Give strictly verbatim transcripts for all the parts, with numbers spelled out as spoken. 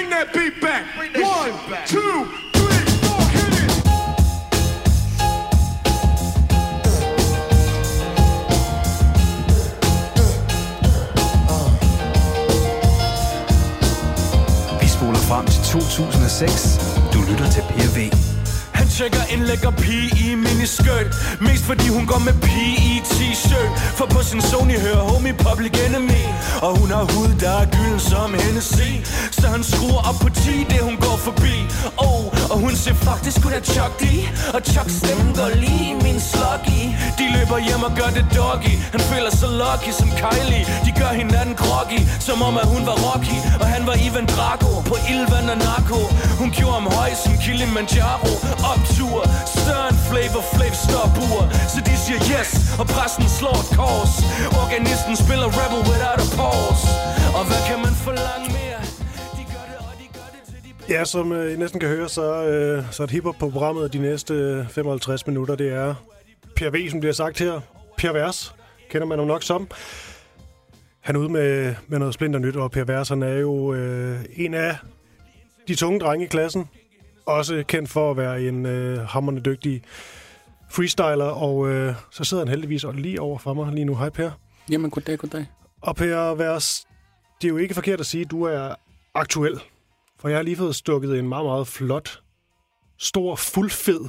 Bring that beat back. One, two, three, four, hit it. Vi spoler frem til to tusind og seks. Du lytter til P og V. Tjekker en lækker pige i miniskørt. Mest fordi hun går med pige i t-shirt. For på sin Sony hører homie Public Enemy. Og hun har hud, der er gylden som Hennessy. Så han skruer op på ti, det hun går forbi. Oh, og hun ser faktisk ud af Chuck D. Og Chucks stemmen går lige i min sluggy. De løber hjem og gør det doggy. Han føler sig lucky som Kylie. De gør hinanden groggy, som om at hun var Rocky. Og han var Ivan Drago på Ilvan og Narko. Hun gjorde ham høj som Kilimanjaro. Optur, større Flavor Flav stopur. Så de siger yes, og præsten slår et kors. Organisten spiller rebel without a pause. Og hvad kan man forlange mere? De gør det, og de gør det til de... Ja, som øh, I næsten kan høre, så, øh, så er et hiphop på programmet de næste femoghalvtreds minutter. Det er Per Vers, som bliver sagt her. Per Vers, kender man jo nok som. Han er ude med, med noget splinter nyt, og Per Vers, han er jo øh, en af de tunge drenge i klassen. Også kendt for at være en øh, hamrende dygtig freestyler, og øh, så sidder han heldigvis lige over for mig lige nu. Hej Per. Jamen, goddag, goddag. Og Per Vers, det er jo ikke forkert at sige, at du er aktuel, for jeg har lige fået stukket en meget, meget flot, stor, fuldfed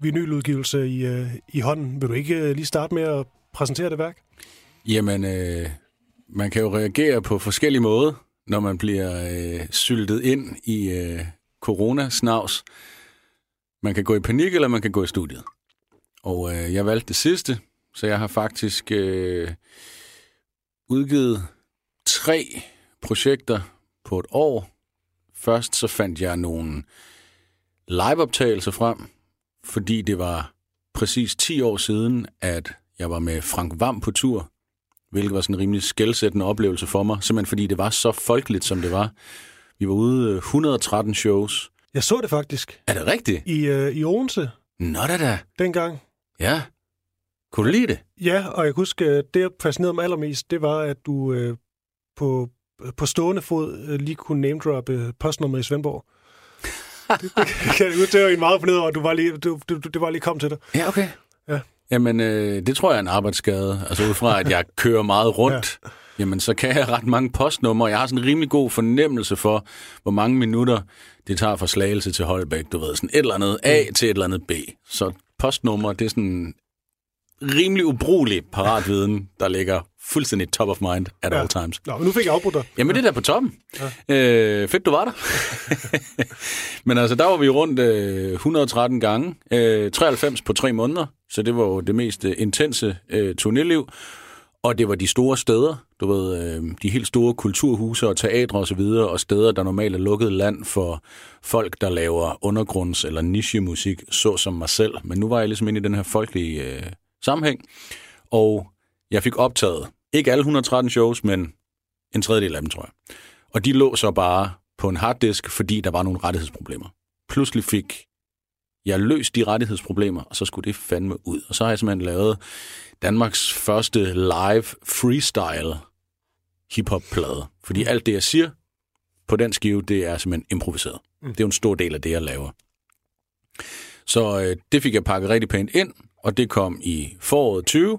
vinyludgivelse i, øh, i hånden. Vil du ikke øh, lige starte med at præsentere det værk? Jamen, øh, man kan jo reagere på forskellige måder, når man bliver øh, syltet ind i... Øh corona-snavs. Man kan gå i panik, eller man kan gå i studiet. Og øh, jeg valgte det sidste, så jeg har faktisk øh, udgivet tre projekter på et år. Først så fandt jeg nogle liveoptagelser frem, fordi det var præcis ti år siden, at jeg var med Frank Vam på tur, hvilket var sådan en rimelig skelsættende oplevelse for mig, simpelthen fordi det var så folkeligt, som det var. Vi var ude et hundrede og tretten shows. Jeg så det faktisk. Er det rigtigt? I, øh, i Odense. Nå da da. Dengang. Ja. Kunne du lide det? Ja, og jeg husker, det der fascinerede mig allermest, det var, at du øh, på, på stående fod øh, lige kunne namedroppe postnummeret i Svendborg. det, det, det, det var en meget fornede over, du var lige, du, du, det var lige kommet til dig. Ja, okay. Ja. Jamen, øh, det tror jeg er en arbejdsskade. Altså ud fra, at jeg kører meget rundt. Ja. Jamen, så kan jeg ret mange postnumre. Jeg har sådan en rimelig god fornemmelse for, hvor mange minutter det tager fra Slagelse til Holbæk. Du ved, sådan et eller andet A til et eller andet B. Så postnumre, det er sådan rimelig ubrugelig paratviden, der ligger fuldstændig top of mind at ja. All times. Nå, men nu fik jeg afbrudt dig. Jamen, det er der på toppen. Ja. Øh, fedt, du var der. Men altså, der var vi rundt øh, et hundrede og tretten gange. Øh, treoghalvfems på tre måneder. Så det var jo det mest øh, intense øh, turnéliv. Og det var de store steder, du ved, øh, de helt store kulturhuse og teatre osv., og steder, der normalt er lukket land for folk, der laver undergrunds- eller nichemusik, såsom mig selv. Men nu var jeg ligesom inde i den her folkelige øh, sammenhæng, og jeg fik optaget, ikke alle et hundrede og tretten shows, men en tredjedel af dem, tror jeg. Og de lå så bare på en harddisk, fordi der var nogle rettighedsproblemer. Pludselig fik jeg løst de rettighedsproblemer, og så skulle det fandme ud. Og så har jeg simpelthen lavet Danmarks første live freestyle hiphop-plade. Fordi alt det, jeg siger på den skive, det er simpelthen improviseret. Mm. Det er jo en stor del af det, jeg laver. Så øh, det fik jeg pakket rigtig pænt ind, og det kom i foråret tyve.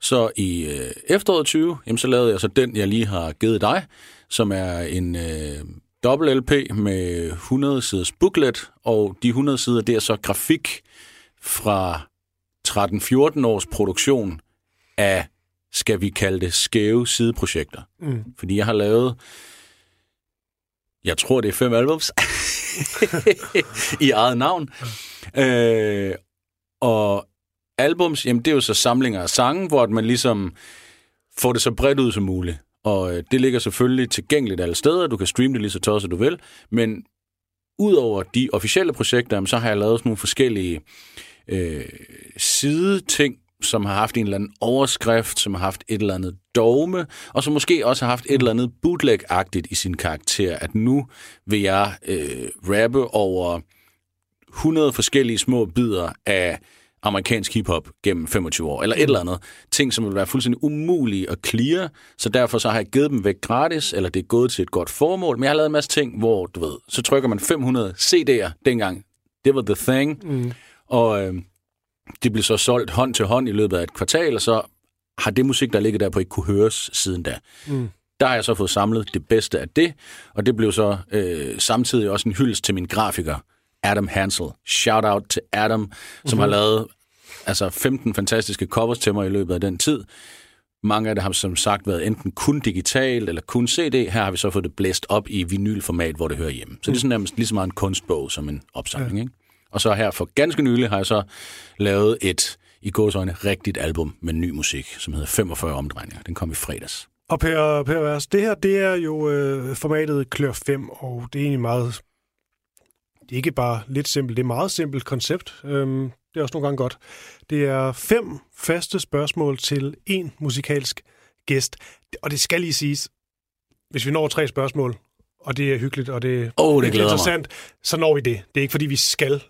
Så i øh, efteråret tyve, jamen, så lavede jeg så den, jeg lige har givet dig, som er en... Øh, Dobbelt L P med hundrede siders booklet, og de hundrede sider, det er så grafik fra tretten fjorten års produktion af, skal vi kalde det, skæve sideprojekter. Mm. Fordi jeg har lavet, jeg tror det er fem albums, i eget navn. Øh, og albums, jamen det er jo så samlinger af sange, hvor man ligesom får det så bredt ud som muligt. Og det ligger selvfølgelig tilgængeligt alle steder. Du kan streame det lige så tosset du vil. Men udover de officielle projekter, så har jeg lavet sådan nogle forskellige øh, sideting, som har haft en eller anden overskrift, som har haft et eller andet dogme, og som måske også har haft et eller andet bootleg-agtigt i sin karakter, at nu vil jeg øh, rappe over hundrede forskellige små bidder af amerikansk hiphop gennem femogtyve år, eller et eller andet. Ting, som vil være fuldstændig umulige at clear, så derfor så har jeg givet dem væk gratis, eller det er gået til et godt formål, men jeg har lavet en masse ting, hvor, du ved, så trykker man fem hundrede C D'er dengang. Det var the thing. Mm. Og øh, det blev så solgt hånd til hånd i løbet af et kvartal, og så har det musik, der ligger der på, ikke kunne høres siden da. Mm. Der har jeg så fået samlet det bedste af det, og det blev så øh, samtidig også en hyldest til min grafiker, Adam Hansel. Shout out til Adam, mm-hmm. som har lavet altså femten fantastiske covers til mig i løbet af den tid. Mange af det har som sagt været enten kun digitalt eller kun C D. Her har vi så fået det blæst op i vinylformat, hvor det hører hjemme. Så mm. det er sådan nærmest lige så meget en kunstbog som en opsamling. Ja. Ikke? Og så her for ganske nylig har jeg så lavet et i gåseøjne rigtigt album med ny musik, som hedder femogfyrre omdrejninger. Den kom i fredags. Og Per, Per Vers, det her, det er jo øh, formatet Kløf fem, og det er egentlig meget... Det er ikke bare lidt simpelt, det er meget simpelt koncept. Øhm, det er også nogle gange godt. Det er fem faste spørgsmål til én musikalsk gæst. Og det skal lige siges, hvis vi når tre spørgsmål, og det er hyggeligt, og det, oh, det er interessant, mig. Så når vi det. Det er ikke, fordi vi skal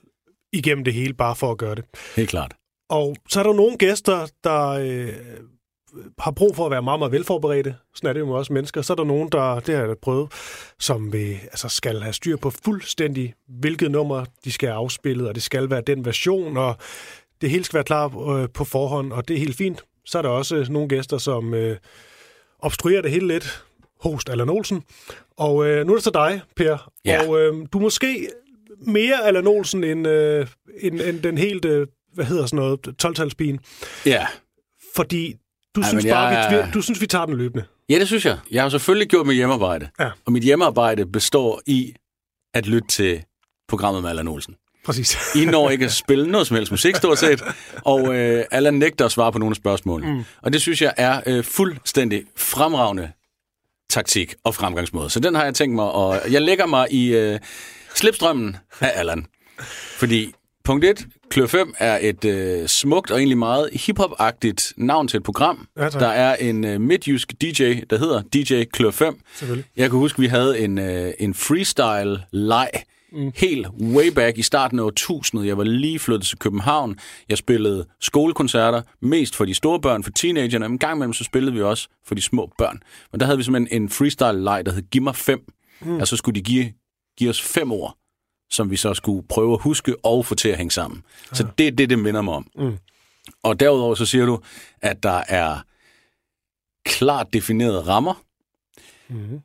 igennem det hele, bare for at gøre det. Helt klart. Og så er der nogle gæster, der... Øh, har brug for at være meget, meget velforberedte. Sådan er det jo også mennesker. Så er der nogen, der det har jeg prøvet, som vil, altså skal have styr på fuldstændig, hvilket nummer de skal have afspillet, og det skal være den version, og det hele skal være klar øh, på forhånd, og det er helt fint. Så er der også nogle gæster, som øh, obstruerer det hele lidt. Host Allan Olsen. Og øh, nu er det så dig, Per. Yeah. Og øh, du er måske mere Allan Olsen end, øh, end, end den helt, øh, hvad hedder sådan noget, tolv-talspigen. Ja. Yeah. Fordi Du, Ej, synes bare, jeg... vi, du synes, vi tager den løbende? Ja, det synes jeg. Jeg har selvfølgelig gjort mit hjemmearbejde. Ja. Og mit hjemmearbejde består i at lytte til programmet med Allan Olsen. Præcis. I når ikke at spille noget som helst musik, stort set. Og øh, Allan nægter at svare på nogle spørgsmål. Mm. Og det synes jeg er øh, fuldstændig fremragende taktik og fremgangsmåde. Så den har jeg tænkt mig, og jeg lægger mig i øh, slipstrømmen af Allan. Fordi... Punkt et. Kløf fem er et øh, smukt og egentlig meget hiphop-agtigt navn til et program. Ja, der er en øh, midtjysk D J, der hedder D J Kløf fem. Jeg kan huske, vi havde en, øh, en freestyle-leg mm. helt way back i starten af årtusindet. Jeg var lige flyttet til København. Jeg spillede skolekoncerter, mest for de store børn, for teenagerne. Men en gang imellem, så spillede vi også for de små børn. Men der havde vi simpelthen en freestyle-leg, der hed Giv mig fem. Mm. Og så skulle de give, give os fem ord, som vi så skulle prøve at huske og få til at hænge sammen. Ja. Så det er det, det minder mig om. Mm. Og derudover så siger du, at der er klart definerede rammer, mm.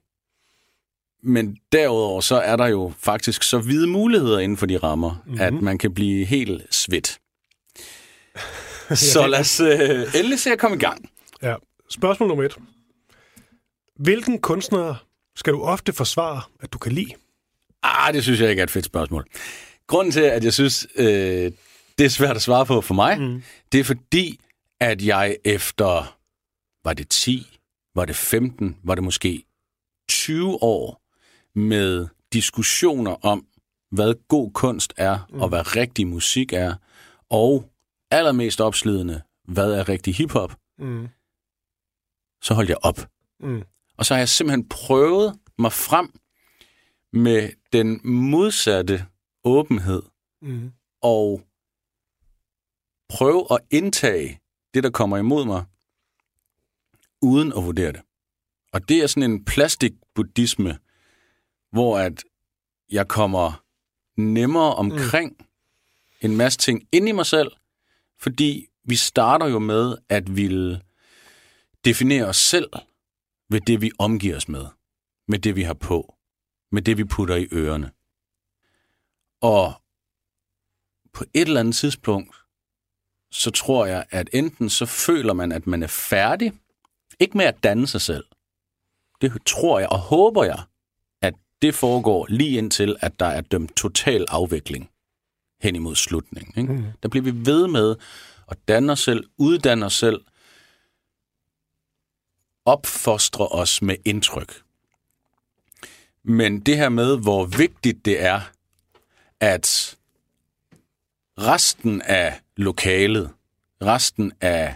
men derudover så er der jo faktisk så vide muligheder inden for de rammer, mm. at man kan blive helt svedt. Så lad os øh, endelig se at komme i gang. Ja. Spørgsmål nummer et. Hvilken kunstner skal du ofte forsvare, at du kan lide? Ah, det synes jeg ikke er et fedt spørgsmål. Grunden til, at jeg synes, øh, det er svært at svare på for mig, mm. det er fordi, at jeg efter, var det ti, var det femten, var det måske tyve år med diskussioner om, hvad god kunst er, mm. og hvad rigtig musik er, og allermest opslidende, hvad er rigtig hiphop, mm. så holdt jeg op. Mm. Og så har jeg simpelthen prøvet mig frem med den modsatte åbenhed mm. og prøve at indtage det, der kommer imod mig, uden at vurdere det. Og det er sådan en plastikbuddhisme, hvor at jeg kommer nemmere omkring mm. en masse ting ind i mig selv, fordi vi starter jo med at ville definere os selv ved det, vi omgiver os med, med det, vi har på, med det, vi putter i ørerne. Og på et eller andet tidspunkt, så tror jeg, at enten så føler man, at man er færdig, ikke med at danne sig selv. Det tror jeg og håber jeg, at det foregår lige indtil, at der er dømt total afvikling hen imod slutningen. Ikke? Mm. Der bliver vi ved med at danne os selv, uddanne os selv, opfostre os med indtryk. Men det her med, hvor vigtigt det er, at resten af lokalet, resten af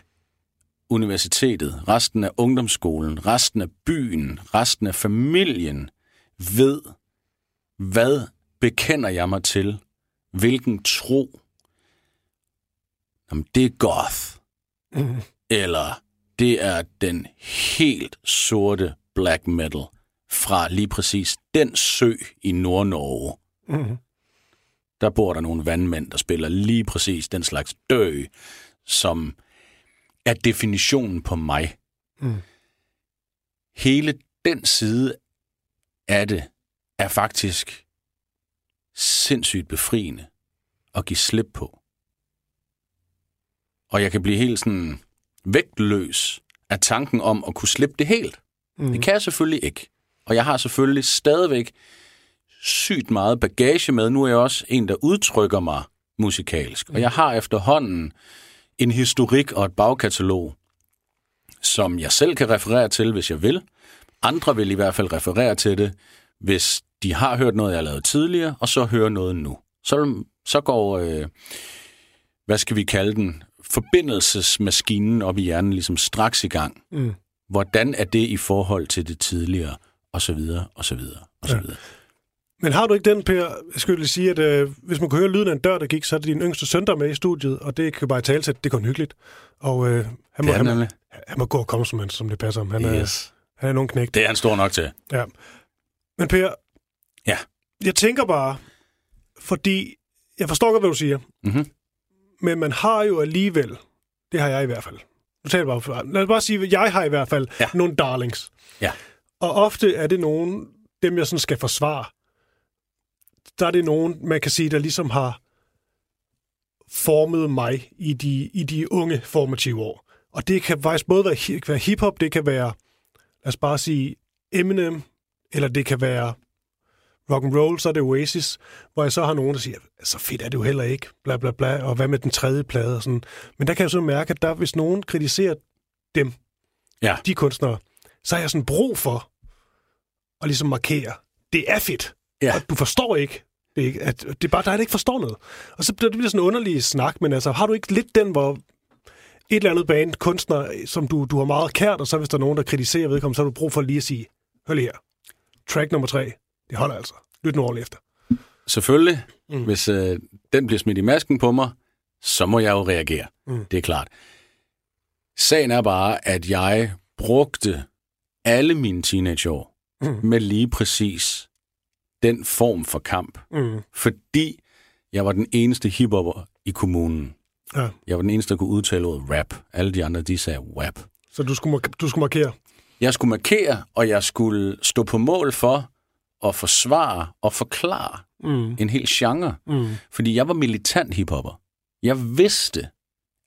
universitetet, resten af ungdomsskolen, resten af byen, resten af familien ved, hvad bekender jeg mig til, hvilken tro. jamen det er goth. Mm. Eller det er den helt sorte black metal fra lige præcis den sø i Nordnorge. Mm. Der bor der nogle vandmænd, der spiller lige præcis den slags dø, som er definitionen på mig. Mm. Hele den side af det er faktisk sindssygt befriende at give slip på. Og jeg kan blive helt sådan vægtløs af tanken om at kunne slippe det helt. Mm. Det kan jeg selvfølgelig ikke. Og jeg har selvfølgelig stadigvæk sygt meget bagage med. Nu er jeg også en, der udtrykker mig musikalsk. Mm. Og jeg har efterhånden en historik og et bagkatalog, som jeg selv kan referere til, hvis jeg vil. Andre vil i hvert fald referere til det, hvis de har hørt noget, jeg har lavet tidligere, og så hører noget nu. Så, så går, øh, hvad skal vi kalde den, forbindelsesmaskinen op i hjernen ligesom straks i gang. Mm. Hvordan er det i forhold til det tidligere? Og så videre, og så videre, og så videre. Men har du ikke den, Per? Jeg skulle lige sige, at øh, hvis man kunne høre lyden af en dør, der gik, så er det din yngste søn, der med i studiet, og det kan bare tale til, at det går hyggeligt. Og øh, han, må, han, han, han må gå og komme, som, han, som det passer ham. Han, yes. han er en ung knægt. Det er han stor nok til. Ja. Men Per, ja. Jeg tænker bare, fordi jeg forstår godt, hvad du siger, mm-hmm. men man har jo alligevel, det har jeg i hvert fald, nu taler bare for, lad os bare sige, at jeg har i hvert fald ja. nogle darlings. Ja. Og ofte er det nogen, dem jeg sådan skal forsvare, der er det nogen, man kan sige, der ligesom har formet mig i de, i de unge formative år. Og det kan faktisk både være, være hiphop, det kan være, lad os bare sige, Eminem, eller det kan være rock'n'roll, så er det Oasis, hvor jeg så har nogen, der siger, så fedt er det jo heller ikke, bla bla bla, og hvad med den tredje plade og sådan. Men der kan jeg så mærke, at der, hvis nogen kritiserer dem, ja. de kunstnere, så har jeg sådan brug for at ligesom markere, det er fedt. Ja. Og du forstår ikke, ikke at det er bare dig, der ikke forstår noget. Og så bliver det sådan en underlig snak, men altså, har du ikke lidt den, hvor et eller andet band, kunstner, som du, du har meget kært, og så hvis der er nogen, der kritiserer vedkommende, så har du brug for lige at sige, hør lige her, track nummer tre, det holder altså. Lyt nu ordentligt efter. Selvfølgelig. Mm. Hvis øh, den bliver smidt i masken på mig, så må jeg jo reagere. Mm. Det er klart. Sagen er bare, at jeg brugte alle mine teenageår mm. med lige præcis den form for kamp. Mm. Fordi jeg var den eneste hiphopper i kommunen. Ja. Jeg var den eneste, der kunne udtale ordet rap. Alle de andre, de sagde rap. Så du skulle, du skulle markere? Jeg skulle markere, og jeg skulle stå på mål for at forsvare og forklare mm. en hel genre. Mm. Fordi jeg var militant hiphopper. Jeg vidste,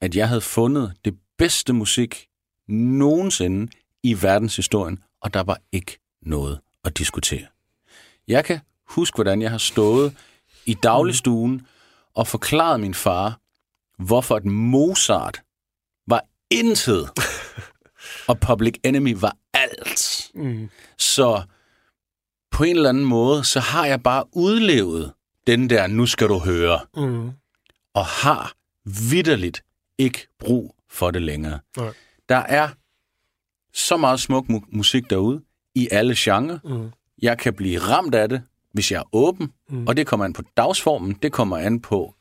at jeg havde fundet det bedste musik nogensinde i verdenshistorien, og der var ikke noget at diskutere. Jeg kan huske, hvordan jeg har stået i dagligstuen og forklaret min far, hvorfor at Mozart var intet, og Public Enemy var alt. Mm. Så på en eller anden måde, så har jeg bare udlevet den der, nu skal du høre, mm. og har vitterligt ikke brug for det længere. Okay. Der er så meget smuk mu- musik derude, i alle genre. Mm. Jeg kan blive ramt af det, hvis jeg er åben, mm. og det kommer an på dagsformen, det kommer an på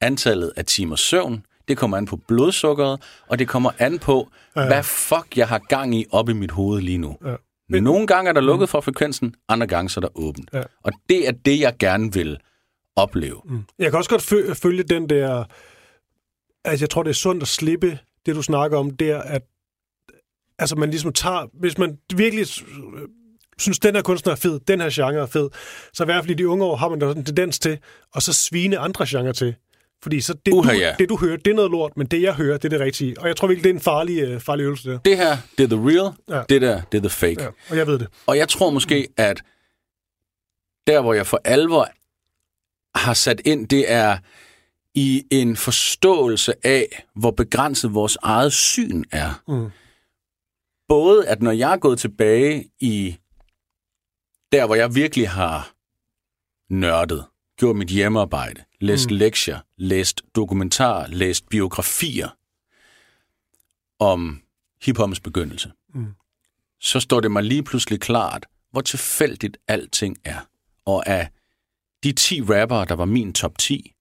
antallet af timers søvn, det kommer an på blodsukkeret, og det kommer an på, ja. hvad fuck jeg har gang i op i mit hoved lige nu. Ja. Men nogle gange er der lukket mm. for frekvensen, andre gange så er der åbent. Ja. Og det er det, jeg gerne vil opleve. Mm. Jeg kan også godt fø- følge den der, altså jeg tror, det er sundt at slippe det, du snakker om der, at altså man ligesom tager, hvis man virkelig synes, den her kunstner er fed, den her genre er fed, så i hvert fald i de unge år har man da sådan en tendens til, og så svine andre genre til. Fordi så det, Uha, du, ja. det, du hører, det er noget lort, men det, jeg hører, det er det rigtige. Og jeg tror virkelig, det er en farlig, farlig øvelse der. Det her, det er the real, ja. det der, det er the fake. Ja, og jeg ved det. Og jeg tror måske, at der, hvor jeg for alvor har sat ind, det er i en forståelse af, hvor begrænset vores eget syn er. Mm. Både at når jeg er gået tilbage i der, hvor jeg virkelig har nørdet, gjort mit hjemmearbejde, læst mm. lektier, læst dokumentarer, læst biografier om hiphoppens begyndelse, mm. så står det mig lige pludselig klart, hvor tilfældigt alting er. Og af de ti rappere, der var min top ti,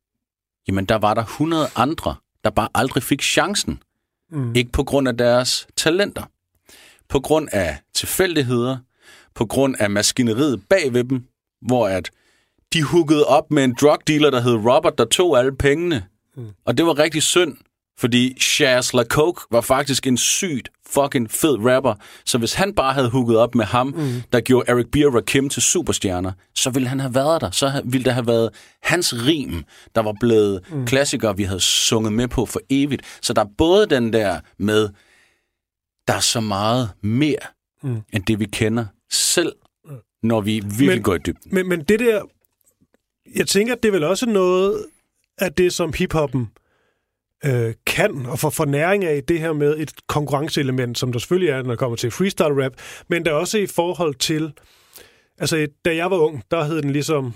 jamen der var der hundrede andre, der bare aldrig fik chancen. Mm. Ikke på grund af deres talenter. På grund af tilfældigheder, på grund af maskineriet bag ved dem, hvor at de hookede op med en drug dealer, der hed Robert, der tog alle pengene. Mm. Og det var rigtig synd, fordi Shaz La Coke var faktisk en sygt fucking fed rapper. Så hvis han bare havde hooket op med ham, mm. der gjorde Eric B. og Rakim til superstjerner, så ville han have været der. Så ville der have været hans rim, der var blevet mm. klassikere, vi havde sunget med på for evigt. Så der er både den der med, der er så meget mere, mm. end det vi kender selv, når vi virkelig men, går i dybden. Men, men det der, jeg tænker, det er vel også noget af det, som hiphoppen øh, kan, og får fornæring af det her med et konkurrenceelement, som der selvfølgelig er, når det kommer til freestyle rap, men der også i forhold til, altså da jeg var ung, der hed den ligesom,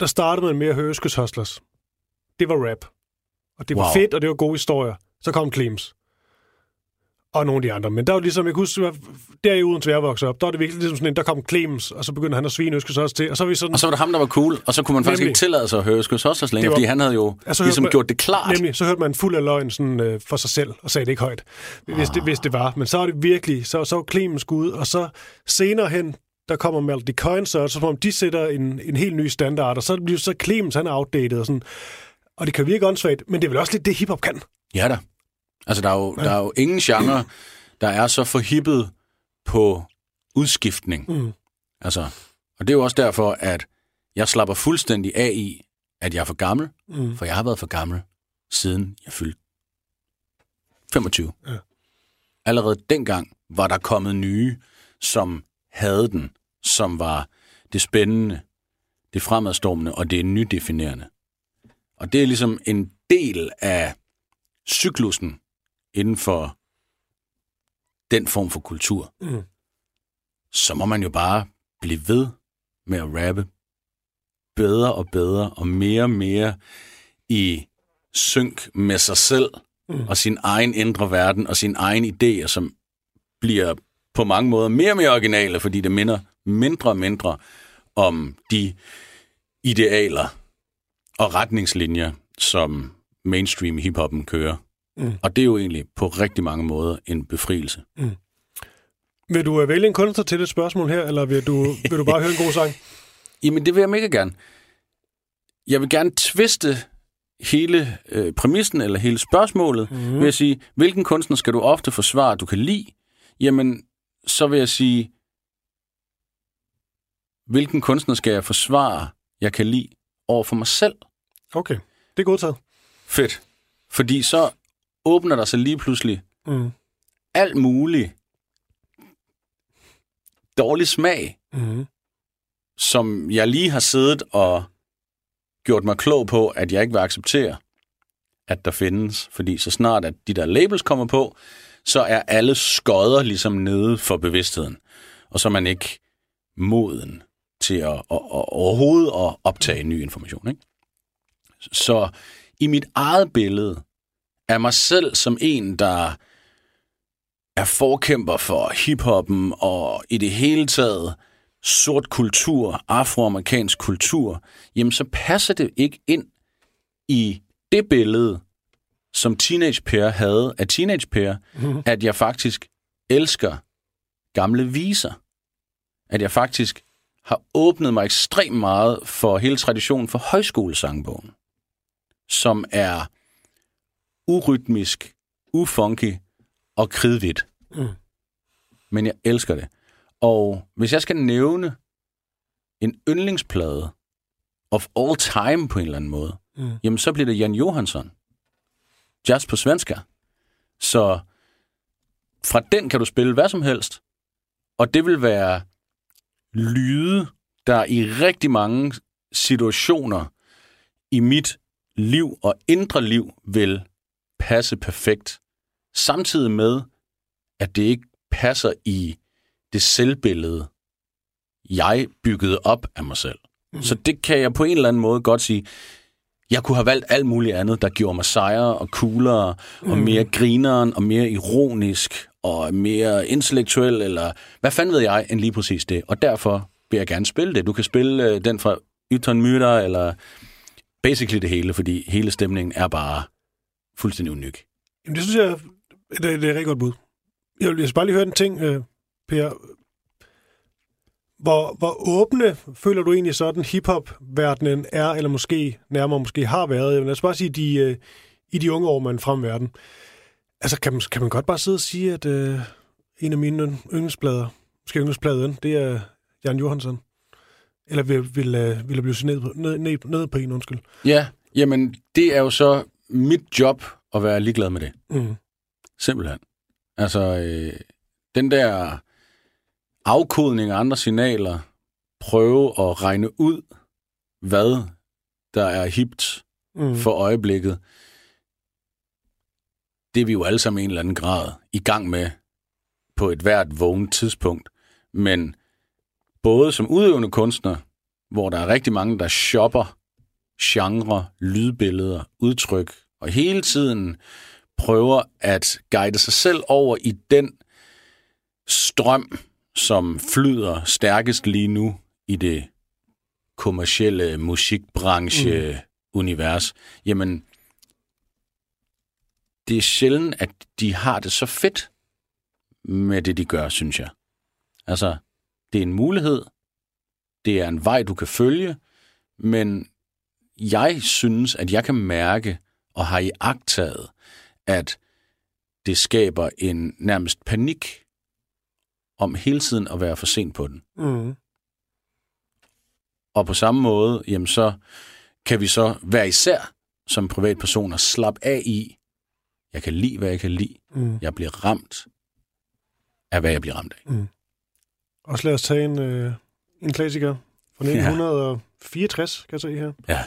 der startede man med at høre Øskes Hustlers. Det var rap. Og det var wow. fedt, og det var gode historier. Så kom Clems. Og nogle af de andre. Men der er jo ligesom, jeg kan huske, der i Odense, jeg voksede op, der var det virkelig ligesom sådan en, der kom Clemens, og så begyndte han at svine Øskes Hustlers til, og så var vi sådan... Og så var det ham, der var cool, og så kunne man faktisk nemlig ikke tillade sig at høre Øskes Hustlers længere, var... fordi han havde jo altså, ligesom man... gjort det klart. Nemlig, så hørte man fuld af løgn sådan, øh, for sig selv, og sagde det ikke højt, hvis, ah. det, hvis det var. Men så var det virkelig, så, så var Clemens gud, og så senere hen, der kommer Maldi Coins, og så som om de sætter en, en helt ny standard, og så bliver så Clemens, han er outdated, og sådan. Og det kan virke åndssvagt, men det er vel også lidt det, hiphop kan. Ja da. Altså, der er, jo, der er jo ingen genre, der er så forhippet på udskiftning. Mm. Altså, og det er jo også derfor, at jeg slapper fuldstændig af i, at jeg er for gammel. Mm. For jeg har været for gammel, siden jeg fyldte femogtyve. Ja. Allerede dengang var der kommet nye, som havde den, som var det spændende, det fremadstormende og det nydefinerende. Og det er ligesom en del af cyklusen inden for den form for kultur, mm. så må man jo bare blive ved med at rappe bedre og bedre og mere og mere i synk med sig selv mm. og sin egen indre verden og sin egen idéer, som bliver på mange måder mere og mere originale, fordi det minder mindre og mindre om de idealer og retningslinjer, som mainstream hiphoppen kører. Mm. Og det er jo egentlig på rigtig mange måder en befrielse. Mm. Vil du vælge en kunstner til det spørgsmål her, eller vil du, vil du bare høre en god sang? Jamen, det vil jeg mega gerne. Jeg vil gerne tviste hele øh, præmissen, eller hele spørgsmålet, mm. ved at sige, hvilken kunstner skal du ofte forsvare, du kan lide? Jamen, så vil jeg sige, hvilken kunstner skal jeg forsvare, jeg kan lide over for mig selv? Okay, det er godtaget. Fedt. Fordi så åbner der sig lige pludselig mm. alt muligt dårlig smag, mm. som jeg lige har siddet og gjort mig klog på, at jeg ikke vil acceptere, at der findes. Fordi så snart, at de der labels kommer på, så er alle skodder ligesom nede for bevidstheden. Og så er man ikke moden til at, at, at overhovedet at optage ny information. Ikke? Så i mit eget billede af mig selv som en, der er forkæmper for hiphoppen og i det hele taget sort kultur, afroamerikansk kultur, jamen så passer det ikke ind i det billede, som Teenage Per havde af Teenage Per, mm-hmm. at jeg faktisk elsker gamle viser. At jeg faktisk har åbnet mig ekstremt meget for hele traditionen for højskolesangbogen, som er urytmisk, ufunky og kridvidt. Mm. Men jeg elsker det. Og hvis jeg skal nævne en yndlingsplade of all time på en eller anden måde, mm. jamen så bliver det Jan Johansson. Jazz på svenska. Så fra den kan du spille hvad som helst, og det vil være lyde, der i rigtig mange situationer i mit liv og indre liv vil passe perfekt, samtidig med, at det ikke passer i det selvbillede, jeg byggede op af mig selv. Mm. Så det kan jeg på en eller anden måde godt sige, jeg kunne have valgt alt muligt andet, der gjorde mig sejere og coolere, mm. og mere grineren, og mere ironisk, og mere intellektuel, eller hvad fanden ved jeg, end lige præcis det. Og derfor vil jeg gerne spille det. Du kan spille den fra Yttermyder, eller basically det hele, fordi hele stemningen er bare fuldstændig unik. Jamen, det synes jeg, det er, det er et rigtig godt bud. Jeg vil, jeg skal bare lige høre en ting, Per. Hvor, hvor åbne føler du egentlig sådan, hiphop-verdenen er, eller måske nærmere måske har været? Men lad os bare sige, de, i de unge år, man fremverden. Altså, kan man, kan man godt bare sidde og sige, at øh, en af mine yndlingsplader, måske yndlingspladen, det er Jan Johansson? Eller vil, vil, vil der blive set ned på, ned, ned, ned på en, undskyld? Ja, jamen, det er jo så mit job at være ligeglad med det. Mm. Simpelthen. Altså, øh, den der afkodning af andre signaler, prøve at regne ud, hvad der er hipt mm. for øjeblikket, det er vi jo alle sammen i en eller anden grad i gang med på et hvert vågent tidspunkt. Men både som udøvende kunstner, hvor der er rigtig mange, der shopper genre, lydbilleder, udtryk, og hele tiden prøver at guide sig selv over i den strøm, som flyder stærkest lige nu i det kommercielle musikbranche-univers, mm. jamen, det er sjældent, at de har det så fedt med det, de gør, synes jeg. Altså, det er en mulighed, det er en vej, du kan følge, men jeg synes, at jeg kan mærke og har iagttaget, at det skaber en nærmest panik om hele tiden at være for sent på den. Mm. Og på samme måde, jamen så kan vi så være især som privatpersoner slappe af i, jeg kan lide, hvad jeg kan lide. Mm. Jeg bliver ramt af, hvad jeg bliver ramt af. Mm. Og så lad os tage en, øh, en klassiker fra nitten fireogtres, kan jeg se her. Ja.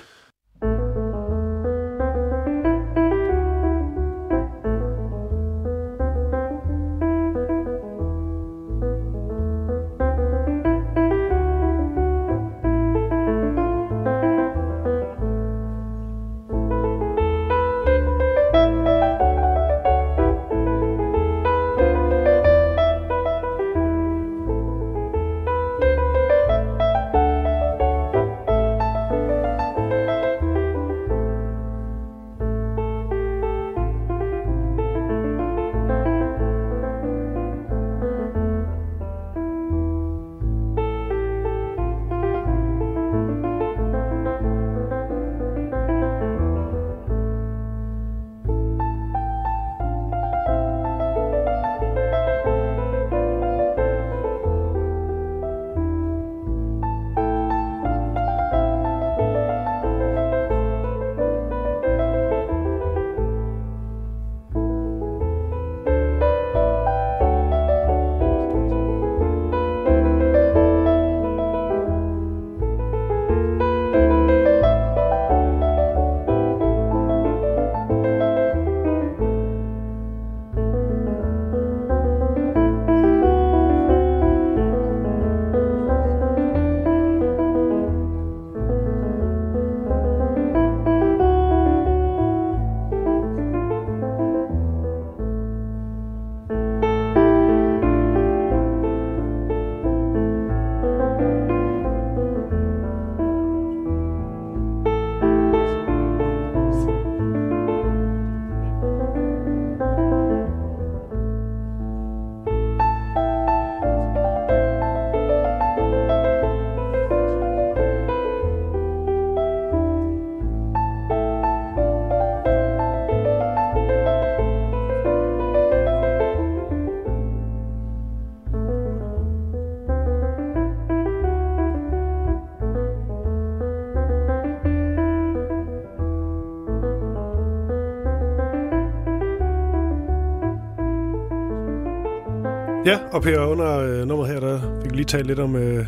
Ja, og Per, under øh, nummeret her, der fik vi lige talt lidt om, øh,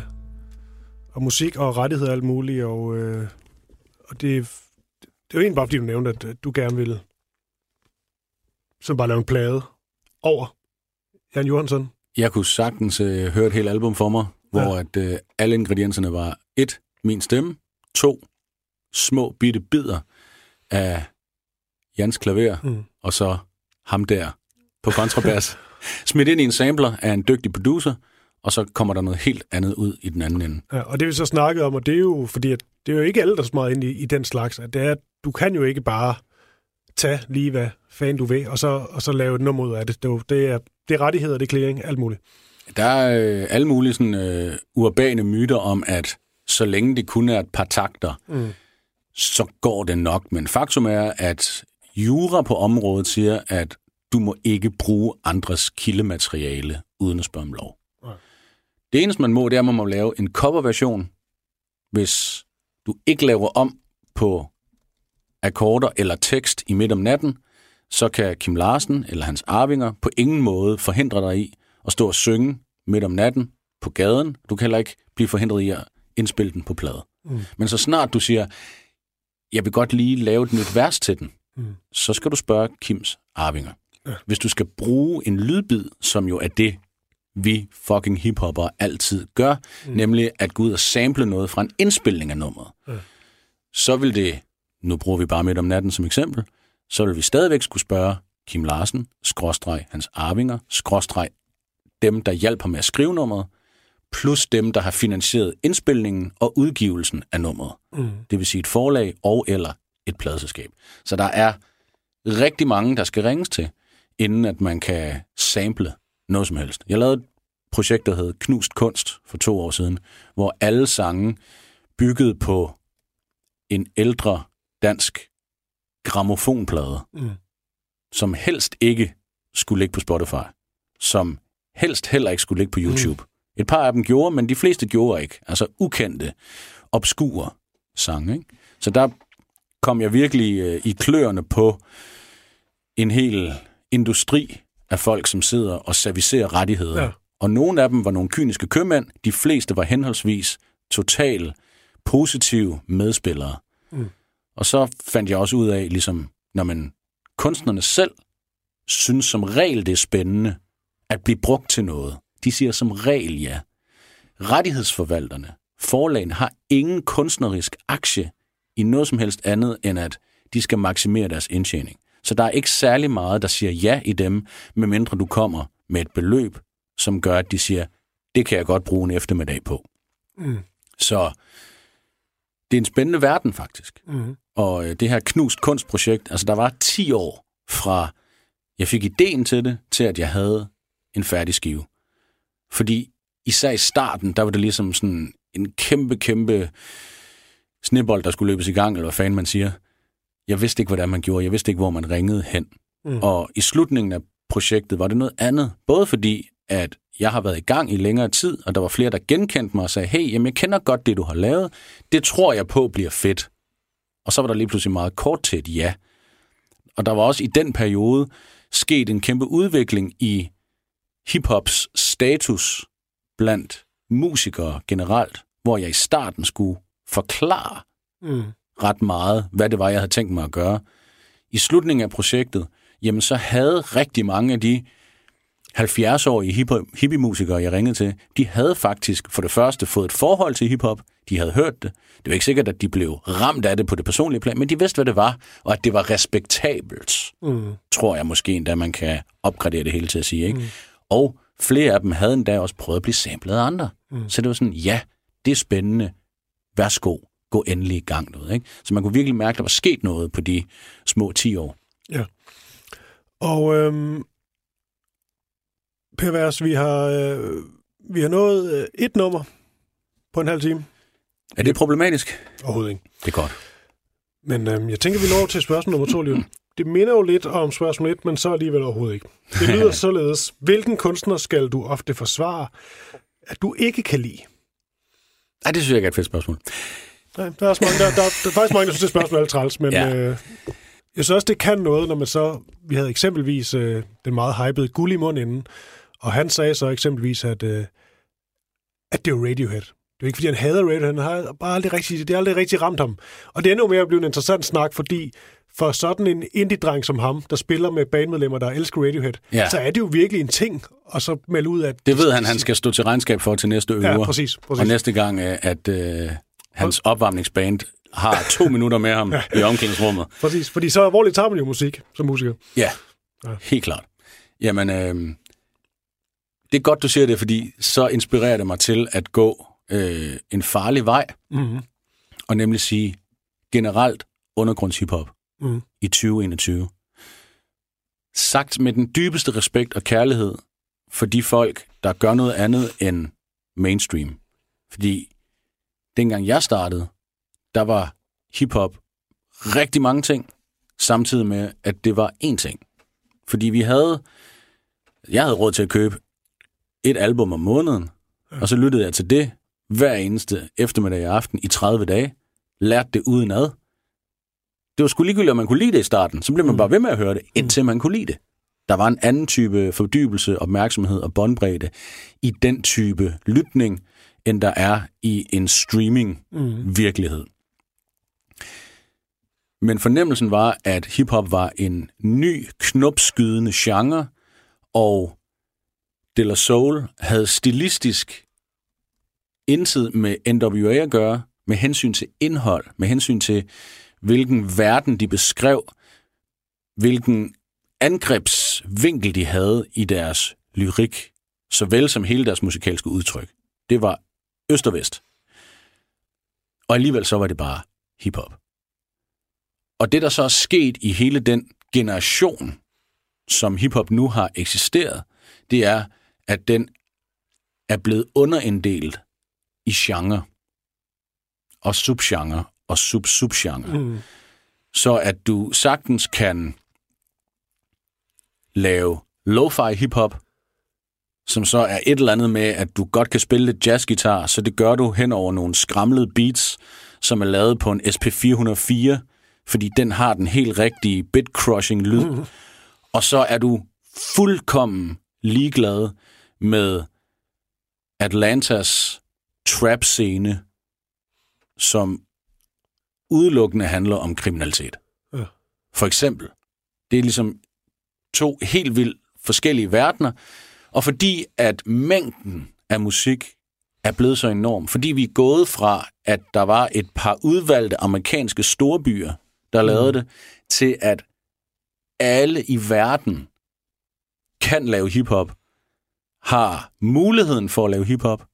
om musik og rettigheder og alt muligt, og, øh, og det, det er jo egentlig bare, fordi du nævnte, at, at du gerne ville som bare lave en plade over Jan Johansson. Jeg kunne sagtens øh, høre et helt album for mig, ja. Hvor at, øh, alle ingredienserne var et, min stemme, to, små bitte bidder af Jans klaver, mm. og så ham der på kontrabas. Smidt ind i en sampler af en dygtig producer, og så kommer der noget helt andet ud i den anden ende. Ja, og det vi så snakkede om, og det er jo fordi, at det er jo ikke alle, der er så meget ind i, i den slags, at det er, at du kan jo ikke bare tage lige hvad fanden du vil, og så, og så lave et nummer ud af det. Det er, det er, det er rettigheder, det er clearing, alt muligt. Der er øh, alle mulige sådan, øh, urbane myter om, at så længe det kun er et par takter, mm. så går det nok. Men faktum er, at jura på området siger, at du må ikke bruge andres kildemateriale uden at spørge om lov. Nej. Det eneste, man må, det er, at man må lave en coverversion, hvis du ikke laver om på akkorder eller tekst i midt om natten, så kan Kim Larsen eller hans arvinger på ingen måde forhindre dig i at stå og synge midt om natten på gaden. Du kan heller ikke blive forhindret i at indspille den på plade. Mm. Men så snart du siger, jeg vil godt lige lave et nyt vers til den, mm. så skal du spørge Kims arvinger. Ja. Hvis du skal bruge en lydbid, som jo er det, vi fucking hiphopper altid gør, mm. nemlig at gå ud og sample noget fra en indspilning af nummeret, ja. så vil det, nu bruger vi bare midt om natten som eksempel, så vil vi stadigvæk skulle spørge Kim Larsen, skråstreg hans arvinger, skråstreg dem, der hjælper med at skrive nummeret, plus dem, der har finansieret indspilningen og udgivelsen af nummeret. Mm. Det vil sige et forlag og eller et pladeselskab. Så der er rigtig mange, der skal ringes til, inden at man kan sample noget som helst. Jeg lavede et projekt, der hed Knust Kunst for to år siden, hvor alle sange byggede på en ældre dansk gramofonplade, mm. som helst ikke skulle ligge på Spotify, som helst heller ikke skulle ligge på YouTube. Mm. Et par af dem gjorde, men de fleste gjorde ikke. Altså ukendte, obskure sange. Ikke? Så der kom jeg virkelig øh, i kløerne på en hel industri af folk, som sidder og servicerer rettigheder. Ja. Og nogle af dem var nogle kyniske købmænd. De fleste var henholdsvis total positive medspillere. Mm. Og så fandt jeg også ud af, ligesom, når man kunstnerne selv synes som regel, det er spændende at blive brugt til noget. De siger som regel ja. Rettighedsforvalterne, forlagene, har ingen kunstnerisk aktie i noget som helst andet, end at de skal maksimere deres indtjening. Så der er ikke særlig meget, der siger ja i dem, medmindre du kommer med et beløb, som gør, at de siger, det kan jeg godt bruge en eftermiddag på. Mm. Så det er en spændende verden, faktisk. Mm. Og det her Knust Kunstprojekt, altså der var ti år fra, jeg fik ideen til det, til at jeg havde en færdig skive. Fordi især i starten, der var det ligesom sådan en kæmpe, kæmpe snebold, der skulle løbes i gang, eller hvad fanden man siger. Jeg vidste ikke, hvordan man gjorde. Jeg vidste ikke, hvor man ringede hen. Mm. Og i slutningen af projektet var det noget andet. Både fordi, at jeg har været i gang i længere tid, og der var flere, der genkendte mig og sagde, hey, jamen, jeg kender godt det, du har lavet. Det tror jeg på bliver fedt. Og så var der lige pludselig meget kort til et ja. Og der var også i den periode sket en kæmpe udvikling i hiphops status blandt musikere generelt, hvor jeg i starten skulle forklare mm. ret meget, hvad det var, jeg havde tænkt mig at gøre. I slutningen af projektet, jamen så havde rigtig mange af de halvfjerds-årige hippie-musikere, jeg ringede til, de havde faktisk for det første fået et forhold til hiphop. De havde hørt det. Det var ikke sikkert, at de blev ramt af det på det personlige plan, men de vidste, hvad det var, og at det var respektabelt, mm. tror jeg måske endda, man kan opgradere det hele til at sige. Ikke? Mm. Og flere af dem havde endda også prøvet at blive samplet af andre. Mm. Så det var sådan, ja, det er spændende. Værsgo, gå endelig i gang noget. Ikke? Så man kunne virkelig mærke, at der var sket noget på de små ti år. Ja. Og øhm Per Vers, vi har, øh, vi har nået øh, et nummer på en halv time. Er det problematisk? Overhovedet ikke. Det er godt. Men øh, jeg tænker, vi når til spørgsmål nummer to lige. Det minder jo lidt om spørgsmål et, men så alligevel overhovedet ikke. Det lyder således. Hvilken kunstner skal du ofte forsvare, at du ikke kan lide? Nej, det synes jeg ikke er et fedt spørgsmål. Nej, der er, mange, der, der, der er faktisk mange, der synes, det spørgsmål er lidt træls, men ja. øh, jeg synes også, det kan noget, når man så... Vi havde eksempelvis øh, den meget hypede Guld i mund inden. Og han sagde så eksempelvis, at, øh, at det er Radiohead. Det er ikke, fordi han hader Radiohead, han har bare aldrig rigtig, det har aldrig rigtig ramt ham. Og det er endnu mere blevet en interessant snak, fordi for sådan en indie-dreng som ham, der spiller med bandmedlemmer, der elsker Radiohead, ja. Så er det jo virkelig en ting, og så melde ud, at... Det ved han, han skal stå til regnskab for til næste øver. Ja, præcis, præcis. Og næste gang, at øh, hans opvarmningsband har to minutter med ham ja. I omklædningsrummet. Præcis, fordi så alvorligt tager man jo musik som musiker. Ja, ja. Helt klart. Jamen... Øh, Det er godt, du siger det, fordi så inspirerer det mig til at gå øh, en farlig vej, mm-hmm. og nemlig sige generelt undergrundshiphop mm. i tyve enogtyve. Sagt med den dybeste respekt og kærlighed for de folk, der gør noget andet end mainstream. Fordi dengang jeg startede, der var hiphop rigtig mange ting, samtidig med, at det var én ting. Fordi vi havde... Jeg havde råd til at købe et album om måneden, og så lyttede jeg til det hver eneste eftermiddag og aften i tredive dage. Lærte det udenad. Det var sgu ligegyldigt, om man kunne lide det i starten. Så blev man bare ved med at høre det, indtil man kunne lide det. Der var en anden type fordybelse, opmærksomhed og båndbredde i den type lytning, end der er i en streaming-virkelighed. Men fornemmelsen var, at hiphop var en ny, knopskydende genre, og De La Soul havde stilistisk intet med N W A at gøre, med hensyn til indhold, med hensyn til, hvilken verden de beskrev, hvilken angrebsvinkel de havde i deres lyrik, såvel som hele deres musikalske udtryk. Det var øst og vest. Og alligevel så var det bare hiphop. Og det, der så er sket i hele den generation, som hiphop nu har eksisteret, det er, at den er blevet underinddelt i genre og subgenre og sub-subgenre. Mm. Så at du sagtens kan lave lo-fi hiphop, som så er et eller andet med, at du godt kan spille lidt jazzgitar, så det gør du hen over nogle skramlede beats, som er lavet på en S P fire nul fire, fordi den har den helt rigtige bit-crushing-lyd. Mm. Og så er du fuldkommen ligeglad med Atlantas trap-scene, som udelukkende handler om kriminalitet. Ja. For eksempel. Det er ligesom to helt vildt forskellige verdener, og fordi at mængden af musik er blevet så enorm, fordi vi er gået fra, at der var et par udvalgte amerikanske storbyer, der mm. lavede det, til at alle i verden kan lave hiphop, har muligheden for at lave hiphop,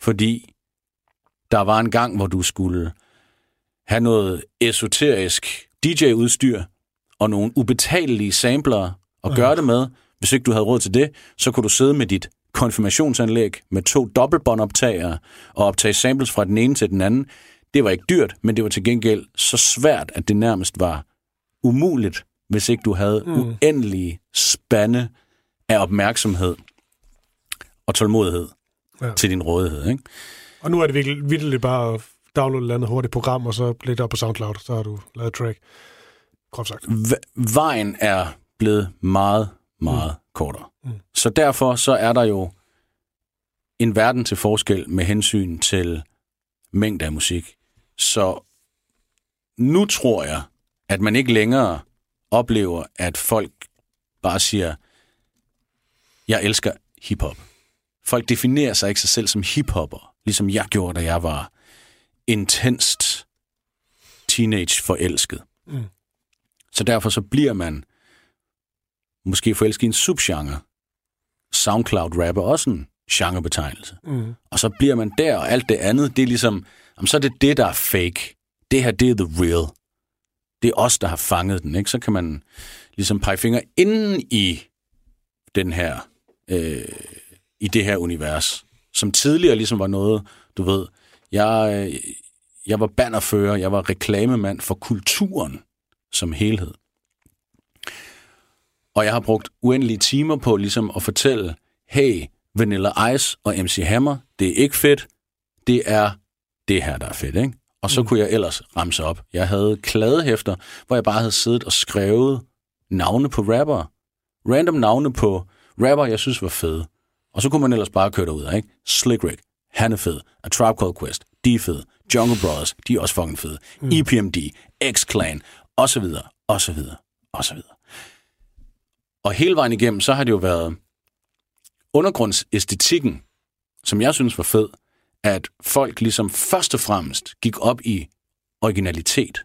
fordi der var en gang, hvor du skulle have noget esoterisk D J-udstyr og nogle ubetalelige sampler og gøre det med. Hvis ikke du havde råd til det, så kunne du sidde med dit konfirmationsanlæg med to dobbeltbåndoptagere og optage samples fra den ene til den anden. Det var ikke dyrt, men det var til gengæld så svært, at det nærmest var umuligt, hvis ikke du havde mm. uendelige spande af opmærksomhed og tålmodighed ja. Til din rådighed. Ikke? Og nu er det virkelig, virkelig bare at downloade et andet hurtigt program, og så lægge det op på SoundCloud, så har du lavet track. Groft sagt. V- vejen er blevet meget, meget mm. kortere. Mm. Så derfor så er der jo en verden til forskel med hensyn til mængde af musik. Så nu tror jeg, at man ikke længere oplever, at folk bare siger, jeg elsker hiphop. Folk definerer sig ikke sig selv som hiphopper, ligesom jeg gjorde, da jeg var intenst teenage-forelsket. Mm. Så derfor så bliver man måske forelsket i en subgenre. SoundCloud-rap er også en genrebetegnelse. Mm. Og så bliver man der, og alt det andet, det er ligesom, jamen, så er det det, der er fake. Det her, det er the real. Det er os, der har fanget den, ikke? Så kan man ligesom pege fingre inden i den her, øh, i det her univers, som tidligere ligesom var noget, du ved, jeg, jeg var bannerfører, jeg var reklamemand for kulturen som helhed. Og jeg har brugt uendelige timer på ligesom at fortælle, hey, Vanilla Ice og M C Hammer, det er ikke fedt, det er det her, der er fedt, ikke? Og så kunne jeg ellers ramse op. Jeg havde kladehæfter, hvor jeg bare havde siddet og skrevet navne på rapper. Random navne på rapper, jeg synes var fede. Og så kunne man ellers bare køre derud, ikke? Slick Rick, han er fed. A Tribe Called Quest, de er fede. Jungle Brothers, de er også fucking fede. Mm. E P M D, X-Clan, osv., osv., osv. Og hele vejen igennem, så har det jo været undergrundsæstetikken, som jeg synes var fed, at folk ligesom først og fremmest gik op i originalitet.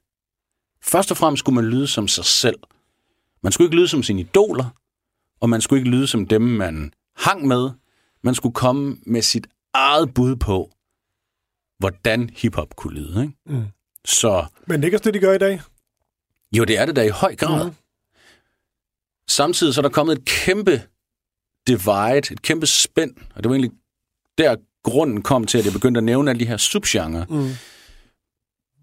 Først og fremmest skulle man lyde som sig selv. Man skulle ikke lyde som sine idoler, og man skulle ikke lyde som dem, man hang med. Man skulle komme med sit eget bud på, hvordan hiphop kunne lyde. Ikke? Mm. Så, men det er ikke det, de gør i dag. Jo, det er det da i høj grad. Mm. Samtidig så er der kommet et kæmpe divide, et kæmpe spænd, og det var egentlig der grunden kom til, at jeg begyndte at nævne alle de her subgenre. Mm.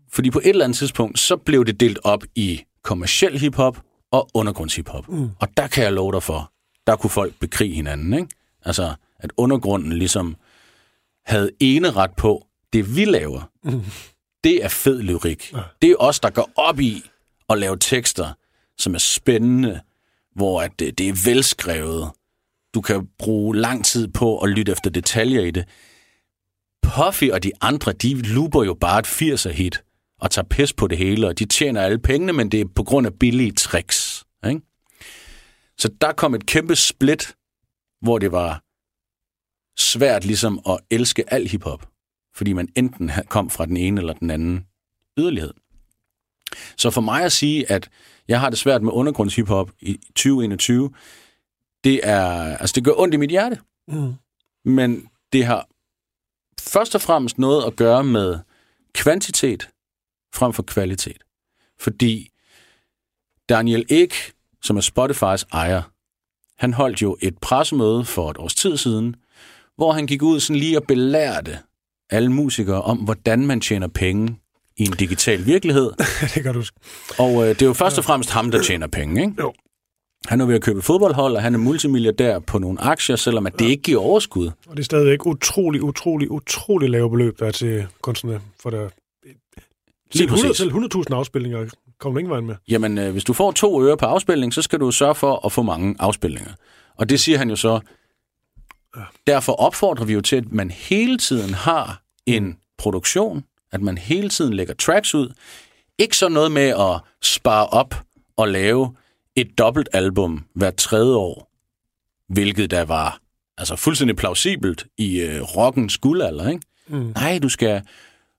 Fordi på et eller andet tidspunkt, så blev det delt op i kommerciel hiphop og undergrundshiphop. Mm. Og der kan jeg love dig for, der kunne folk bekrige hinanden, ikke? Altså, at undergrunden ligesom havde eneret på, det vi laver, mm. det er fed lyrik. Ja. Det er os, der går op i at lave tekster, som er spændende, hvor at det, det er velskrevet. Du kan bruge lang tid på at lytte efter detaljer i det. Puffy og de andre, de looper jo bare et firser-hit og tager pis på det hele, og de tjener alle pengene, men det er på grund af billige tricks. Ikke? Så der kom et kæmpe split, hvor det var svært ligesom at elske al hiphop, fordi man enten kom fra den ene eller den anden yderlighed. Så for mig at sige, at jeg har det svært med undergrundshiphop i tyve enogtyve, det er, altså det gør ondt i mit hjerte. Mm. Men det har først og fremmest noget at gøre med kvantitet frem for kvalitet. Fordi Daniel Ek, som er Spotifys ejer, han holdt jo et pressemøde for et års tid siden, hvor han gik ud sådan lige og belærte alle musikere om, hvordan man tjener penge i en digital virkelighed. Det kan du huske. Og øh, det er jo først og fremmest ham, der tjener penge, ikke? Jo. Han er ved at købe fodboldhold, og han er multimilliardær på nogle aktier, selvom at det ja. ikke giver overskud. Og det er stadigvæk utrolig, utrolig, utrolig lave beløb, der er til kunstnerne. For der... Lige præcis. Selv hundrede tusind afspilninger kommer ingen vej med. Jamen, øh, hvis du får to øre på afspilning, så skal du sørge for at få mange afspilninger. Og det siger han jo så. Ja. Derfor opfordrer vi jo til, at man hele tiden har en produktion, at man hele tiden lægger tracks ud. Ikke så noget med at spare op og lave et dobbelt album hver tredje år, hvilket der var altså fuldstændig plausibelt i øh, rockens guldalder, ikke? Mm. Nej, du skal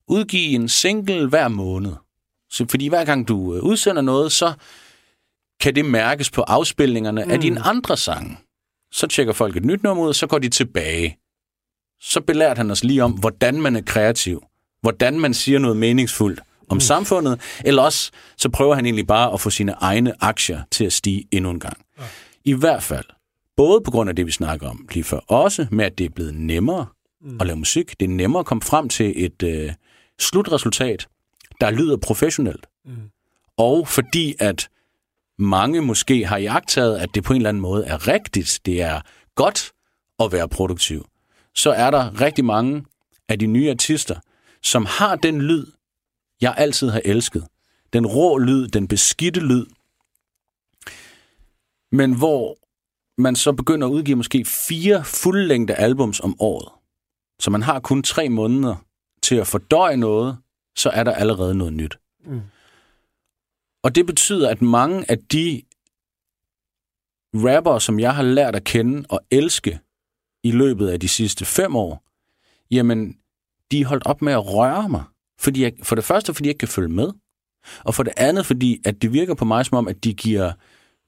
udgive en single hver måned. Så, fordi hver gang du øh, udsender noget, så kan det mærkes på afspilningerne mm. af dine andre sange. Så tjekker folk et nyt nummer ud, så går de tilbage. Så belærte han os lige om, hvordan man er kreativ, hvordan man siger noget meningsfuldt om mm. samfundet, eller også så prøver han egentlig bare at få sine egne aktier til at stige endnu en gang. Ja. I hvert fald, både på grund af det, vi snakker om lige før, også med, at det er blevet nemmere mm. at lave musik. Det er nemmere at komme frem til et øh, slutresultat, der lyder professionelt. Mm. Og fordi at mange måske har iagttaget, at det på en eller anden måde er rigtigt, det er godt at være produktiv, så er der rigtig mange af de nye artister, som har den lyd, jeg altid har elsket. Den rå lyd, den beskidte lyd. Men hvor man så begynder at udgive måske fire fuldlængde albums om året. Så man har kun tre måneder til at fordøje noget, så er der allerede noget nyt. Mm. Og det betyder, at mange af de rappere, som jeg har lært at kende og elske i løbet af de sidste fem år, jamen, de er holdt op med at røre mig. Fordi jeg, for det første, fordi jeg ikke kan følge med. Og for det andet, fordi at det virker på mig som om, at de giver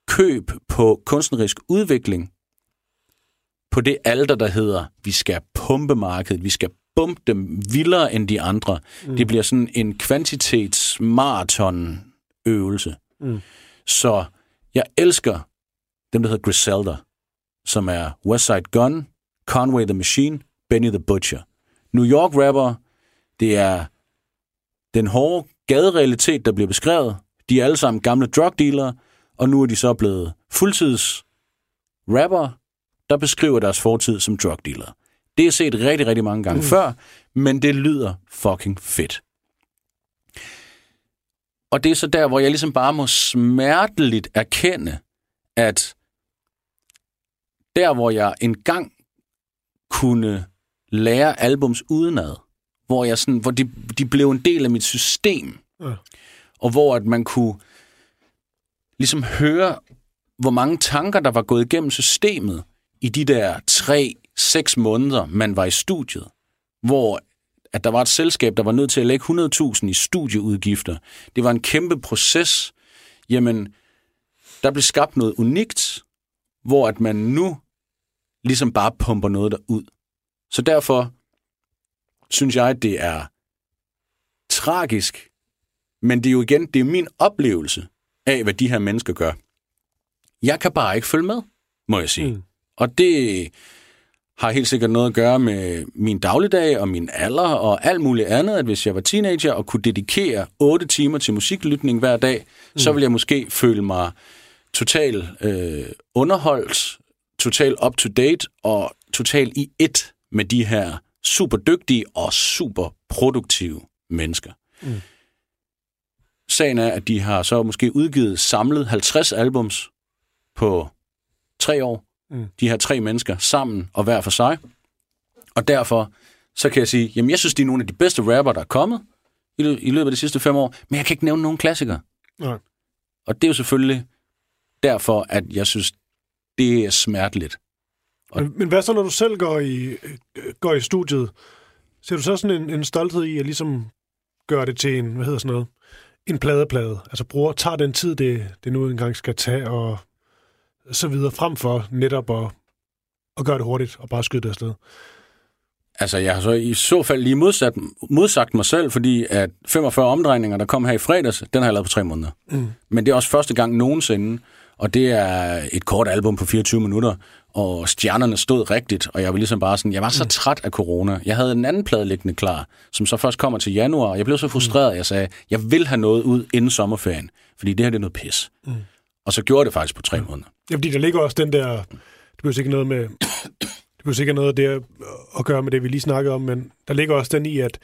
køb på kunstnerisk udvikling på det alter, der hedder, vi skal pumpe markedet, vi skal pumpe dem vildere end de andre. Mm. Det bliver sådan en kvantitetsmaratonøvelse. Mm. Så jeg elsker dem, der hedder Griselda, som er Westside Gun, Conway the Machine, Benny the Butcher. New York rapper, det er den hårde gaderealitet, der bliver beskrevet. De er alle sammen gamle drugdealere, og nu er de så blevet fuldtids rapper, der beskriver deres fortid som drugdealere. Det er set rigtig, rigtig mange gange mm. før, men det lyder fucking fedt. Og det er så der, hvor jeg ligesom bare må smerteligt erkende, at der, hvor jeg engang kunne lære albums udenad, hvor jeg sådan, hvor de, de blev en del af mit system, ja. Og hvor at man kunne ligesom høre, hvor mange tanker, der var gået igennem systemet i de der tre, seks måneder, man var i studiet, hvor at der var et selskab, der var nødt til at lægge hundrede tusind i studieudgifter. Det var en kæmpe proces. Jamen, der blev skabt noget unikt, hvor at man nu ligesom bare pumper noget derud. Så derfor synes jeg, det er tragisk. Men det er jo igen, det er min oplevelse. af, hvad de her mennesker gør. Jeg kan bare ikke følge med, må jeg sige. Mm. Og det har helt sikkert noget at gøre med min dagligdag og min alder og alt muligt andet, at hvis jeg var teenager og kunne dedikere otte timer til musiklytning hver dag, mm. så ville jeg måske føle mig totalt øh, underholdt, totalt up-to-date og totalt i et med de her super dygtige og super produktive mennesker. Mm. Sagen er, at de har så måske udgivet samlet halvtreds albums på tre år. Mm. De her tre mennesker sammen og hver for sig. Og derfor så kan jeg sige, jamen jeg synes, de er nogle af de bedste rapper, der er kommet i, lø- i løbet af de sidste fem år, men jeg kan ikke nævne nogen klassikere. Nej. Og det er jo selvfølgelig derfor, at jeg synes, det er smerteligt. Og men, men hvad så, når du selv går i, går i studiet? Ser du så sådan en, en stolthed i at ligesom gøre det til en, hvad hedder sådan noget, en pladeplade? Altså bruger, tager den tid, det, det nu engang skal tage, og så videre, frem for netop at, at gøre det hurtigt og bare skyde det afsted? Altså, jeg har så i så fald lige modsat, modsagt mig selv, fordi at femogfyrre omdrejninger, der kom her i fredags, den har jeg lavet på tre måneder. Mm. Men det er også første gang nogensinde, og det er et kort album på fireogtyve minutter, og stjernerne stod rigtigt, og jeg var ligesom bare sådan, jeg var så mm. træt af corona. Jeg havde en anden plade liggende klar, som så først kommer til januar, og jeg blev så frustreret, at jeg sagde, jeg vil have noget ud inden sommerferien, fordi det her det er noget pis. Mm. Og så gjorde det faktisk på tre måneder. Ja, fordi der ligger også den der, det behøver ikke noget med, det behøver ikke noget der at gøre med det, vi lige snakkede om, men der ligger også den i, at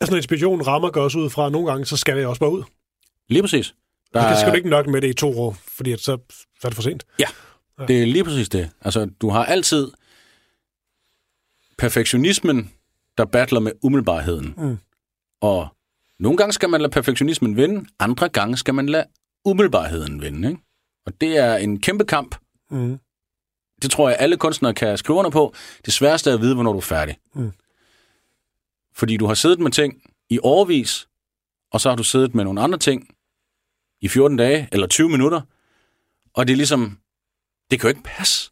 altså, når inspirationen rammer, går også ud fra, nogle gange, så skal det også bare ud. Lige præcis. Der er... skal du ikke nok med det i to år, fordi at så, så er det for sent. Ja, ja, det er lige præcis det. Altså, du har altid perfektionismen, der battler med umiddelbarheden. Mm. Og nogle gange skal man lade perfektionismen vinde, andre gange skal man lade umiddelbarheden vinde, ikke? Og det er en kæmpe kamp. Mm. Det tror jeg, alle kunstnere kan skrive under på. Det sværeste er at vide, hvornår du er færdig. Mm. Fordi du har siddet med ting i årevis, og så har du siddet med nogle andre ting i fjorten dage eller tyve minutter, og det er ligesom, det kan jo ikke passe,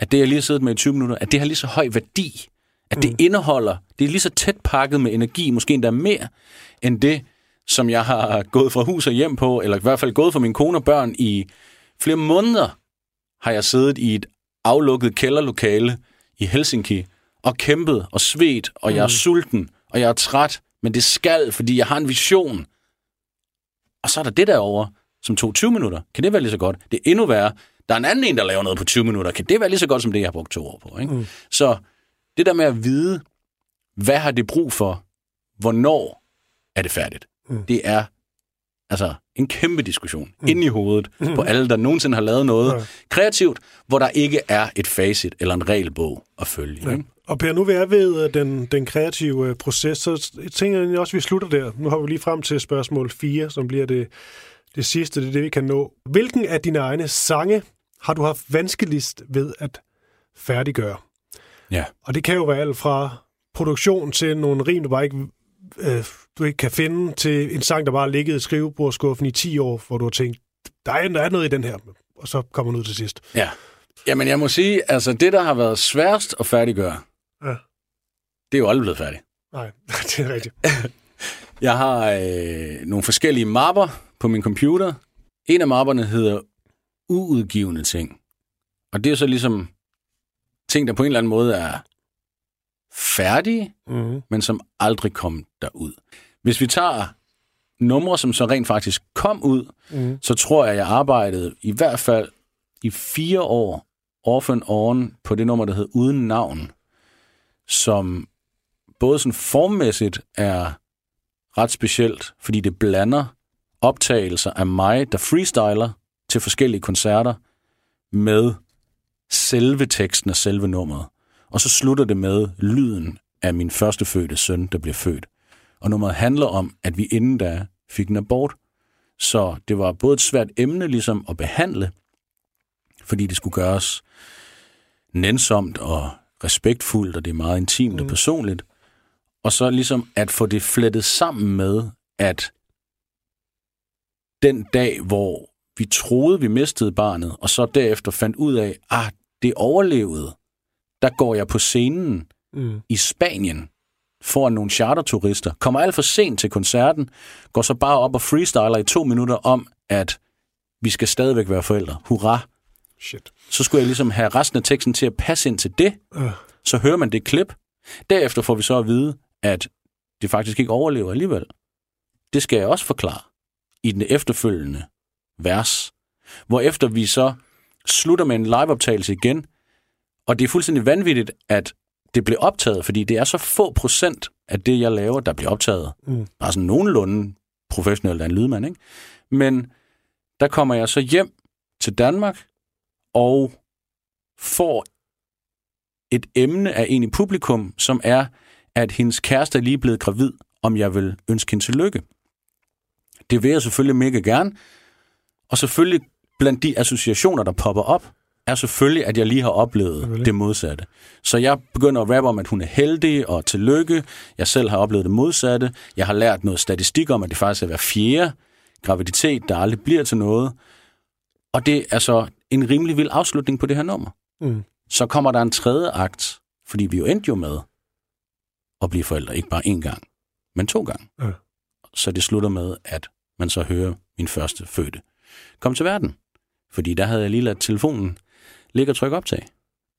at det, jeg lige har siddet med i tyve minutter, at det har lige så høj værdi, at mm. det indeholder, det er lige så tæt pakket med energi, måske endda mere, end det, som jeg har gået fra hus og hjem på, eller i hvert fald gået fra min kone og børn i flere måneder, har jeg siddet i et aflukket kælderlokale i Helsinki, og kæmpet og svedt, og mm. jeg er sulten, og jeg er træt, men det skal, fordi jeg har en vision. Og så er der det derovre, som tog tyve minutter. Kan det være lige så godt? Det er endnu værre. Der er en anden en, der laver noget på tyve minutter. Kan det være lige så godt, som det, jeg har brugt to år på? Ikke? Mm. Så det der med at vide, hvad har det brug for? Hvornår er det færdigt? Mm. Det er altså en kæmpe diskussion mm. inde i hovedet mm. på alle, der nogensinde har lavet noget ja. kreativt, hvor der ikke er et facit eller en regelbog at følge. Ja. Ikke? Og Per, nu vil jeg ved den, den kreative proces, så tænker jeg også, at vi slutter der. Nu har vi lige frem til spørgsmål fire, som bliver det, det sidste, det er det, vi kan nå. Hvilken af dine egne sange har du haft vanskeligst ved at færdiggøre? Ja. Og det kan jo være alt fra produktion til nogle rim, der bare ikke... du ikke kan finde, til en sang, der bare har ligget i skrivebordskuffen i ti år, hvor du har tænkt, der er noget i den her, og så kommer den ud til sidst. Ja. Jamen, jeg må sige, altså det, der har været sværest at færdiggøre, ja. det er jo aldrig blevet færdigt. Nej, det er rigtigt. Jeg har øh, nogle forskellige mapper på min computer. En af mapperne hedder uudgivende ting. Og det er så ligesom ting, der på en eller anden måde er færdige, mm-hmm. men som aldrig kom derud. Hvis vi tager numre, som så rent faktisk kom ud, mm-hmm. så tror jeg, jeg arbejdede i hvert fald i fire år off and on på det nummer, der hed Uden Navn, som både sådan formmæssigt er ret specielt, fordi det blander optagelser af mig, der freestyler til forskellige koncerter, med selve teksten og selve nummeret. Og så slutter det med lyden af min førstefødte søn, der bliver født. Og nummeret handler om, at vi inden da fik en abort. Så det var både et svært emne ligesom at behandle, fordi det skulle gøres nænsomt og respektfuldt, og det er meget intimt mm. og personligt. Og så ligesom at få det flettet sammen med, at den dag, hvor vi troede, vi mistede barnet, og så derefter fandt ud af, ah, det overlevede, der går jeg på scenen mm. i Spanien foran nogle charterturister, kommer alt for sent til koncerten, går så bare op og freestyler i to minutter om, at vi skal stadigvæk være forældre. Hurra! Shit. Så skulle jeg ligesom have resten af teksten til at passe ind til det. Uh. Så hører man det klip. Derefter får vi så at vide, at det faktisk ikke overlever alligevel. Det skal jeg også forklare i den efterfølgende vers. Hvorefter vi så slutter med en liveoptagelse igen. Og det er fuldstændig vanvittigt, at det blev optaget, fordi det er så få procent af det, jeg laver, der bliver optaget. Mm. Altså nogenlunde professionelt af en lydmand, ikke? Men der kommer jeg så hjem til Danmark og får et emne af en i publikum, som er, at hendes kæreste er lige blevet gravid, om jeg vil ønske hende tillykke. Det vil jeg selvfølgelig mega gerne. Og selvfølgelig blandt de associationer, der popper op, er selvfølgelig, at jeg lige har oplevet really? det modsatte. Så jeg begynder at rappe om, at hun er heldig og tillykke. Jeg selv har oplevet det modsatte. Jeg har lært noget statistik om, at det faktisk er hver fjerde graviditet, der aldrig bliver til noget. Og det er så en rimelig vild afslutning på det her nummer. Mm. Så kommer der en tredje akt, fordi vi jo endte jo med at blive forældre. Ikke bare én gang, men to gange. Mm. Så det slutter med, at man så hører min første fødte kom til verden. Fordi der havde jeg lige ladt telefonen ligge og trykke optag.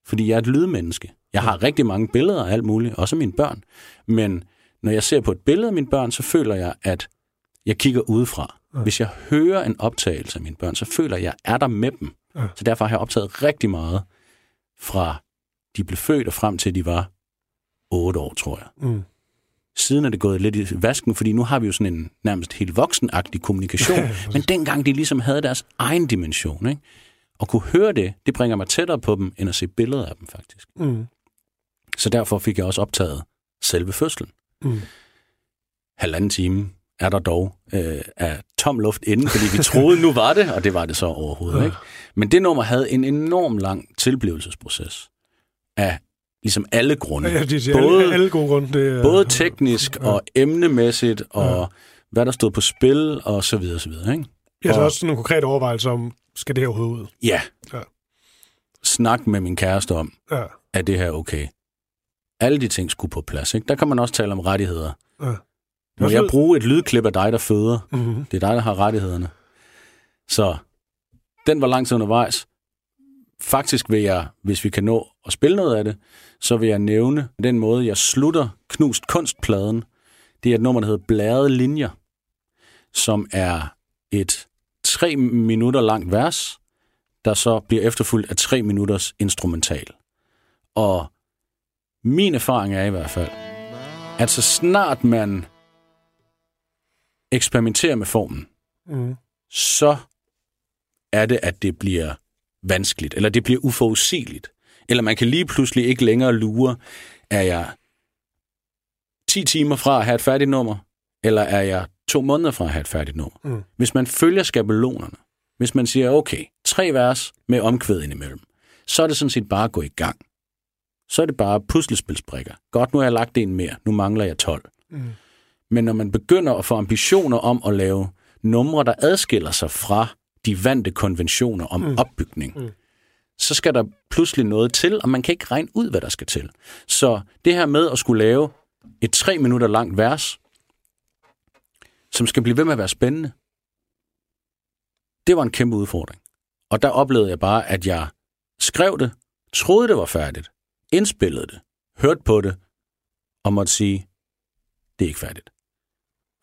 Fordi jeg er et lydmenneske. Jeg har rigtig mange billeder og alt muligt, også mine børn. Men når jeg ser på et billede af mine børn, så føler jeg, at jeg kigger udefra. Hvis jeg hører en optagelse af mine børn, så føler jeg, at jeg er der med dem. Så derfor har jeg optaget rigtig meget fra de blev født og frem til de var otte år, tror jeg. Mm. Siden er det gået lidt i vasken, fordi nu har vi jo sådan en nærmest helt voksenagtig kommunikation. Men dengang de ligesom havde deres egen dimension, ikke? Og kunne høre det, det bringer mig tættere på dem, end at se billeder af dem faktisk. Mm. Så derfor fik jeg også optaget selve fødslen. Mm. Halvanden time er der dog øh, af tom luft inde, fordi vi troede, nu var det, og det var det så overhovedet. Ja. Ikke? Men det nummer havde en enorm lang tilblivelsesproces af ligesom alle grunde. Ja, det er både, alle, alle gode grunde. Det er, både teknisk ja. og emnemæssigt, og ja. hvad der stod på spil, og så videre, så videre. Ikke? Ja, og, så også nogle konkrete overvejelser om, skal det her overhovedet ud? Ja. ja. Snak med min kæreste om, ja. er det her okay? Alle de ting skulle på plads. Ikke? Der kan man også tale om rettigheder. Ja. Må jeg bruge et lydklip af dig, der føder? Mm-hmm. Det er dig, der har rettighederne. Så den var lang tid undervejs. Faktisk vil jeg, hvis vi kan nå at spille noget af det, så vil jeg nævne den måde, jeg slutter Knust Kunstpladen. Det er et nummer, der hedder Blærede Linjer, som er et tre minutter langt vers, der så bliver efterfulgt af tre minutters instrumental. Og min erfaring er i hvert fald, at så snart man eksperimenterer med formen, mm. så er det, at det bliver vanskeligt, eller det bliver uforudsigeligt. Eller man kan lige pludselig ikke længere lure, er jeg ti timer fra at have et færdigt nummer, eller er jeg to måneder fra at have et færdigt nummer. Mm. Hvis man følger skabelonerne, hvis man siger, okay, tre vers med omkvæd indimellem, så er det sådan set bare at gå i gang. Så er det bare puslespilsbrikker. Godt, nu har jeg lagt en mere, nu mangler jeg tolv. Mm. Men når man begynder at få ambitioner om at lave numre, der adskiller sig fra de vante konventioner om mm. opbygning, mm. så skal der pludselig noget til, og man kan ikke regne ud, hvad der skal til. Så det her med at skulle lave et tre minutter langt vers, som skal blive ved med at være spændende, det var en kæmpe udfordring. Og der oplevede jeg bare, at jeg skrev det, troede det var færdigt, indspillede det, hørte på det, og måtte sige, det er ikke færdigt.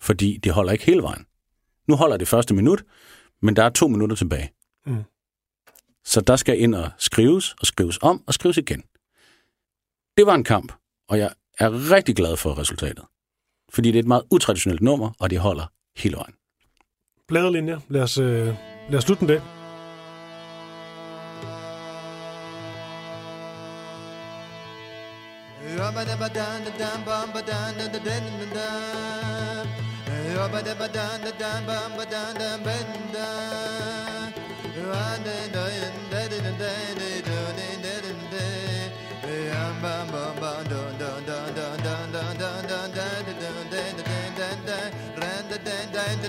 Fordi det holder ikke hele vejen. Nu holder det første minut, men der er to minutter tilbage. Mm. Så der skal ind og skrives, og skrives om, og skrives igen. Det var en kamp, og jeg er rigtig glad for resultatet. Fordi det er et meget utraditionelt nummer, og det holder hele vejen. Bladelinjer, lad os, øh, lad os slutte den der.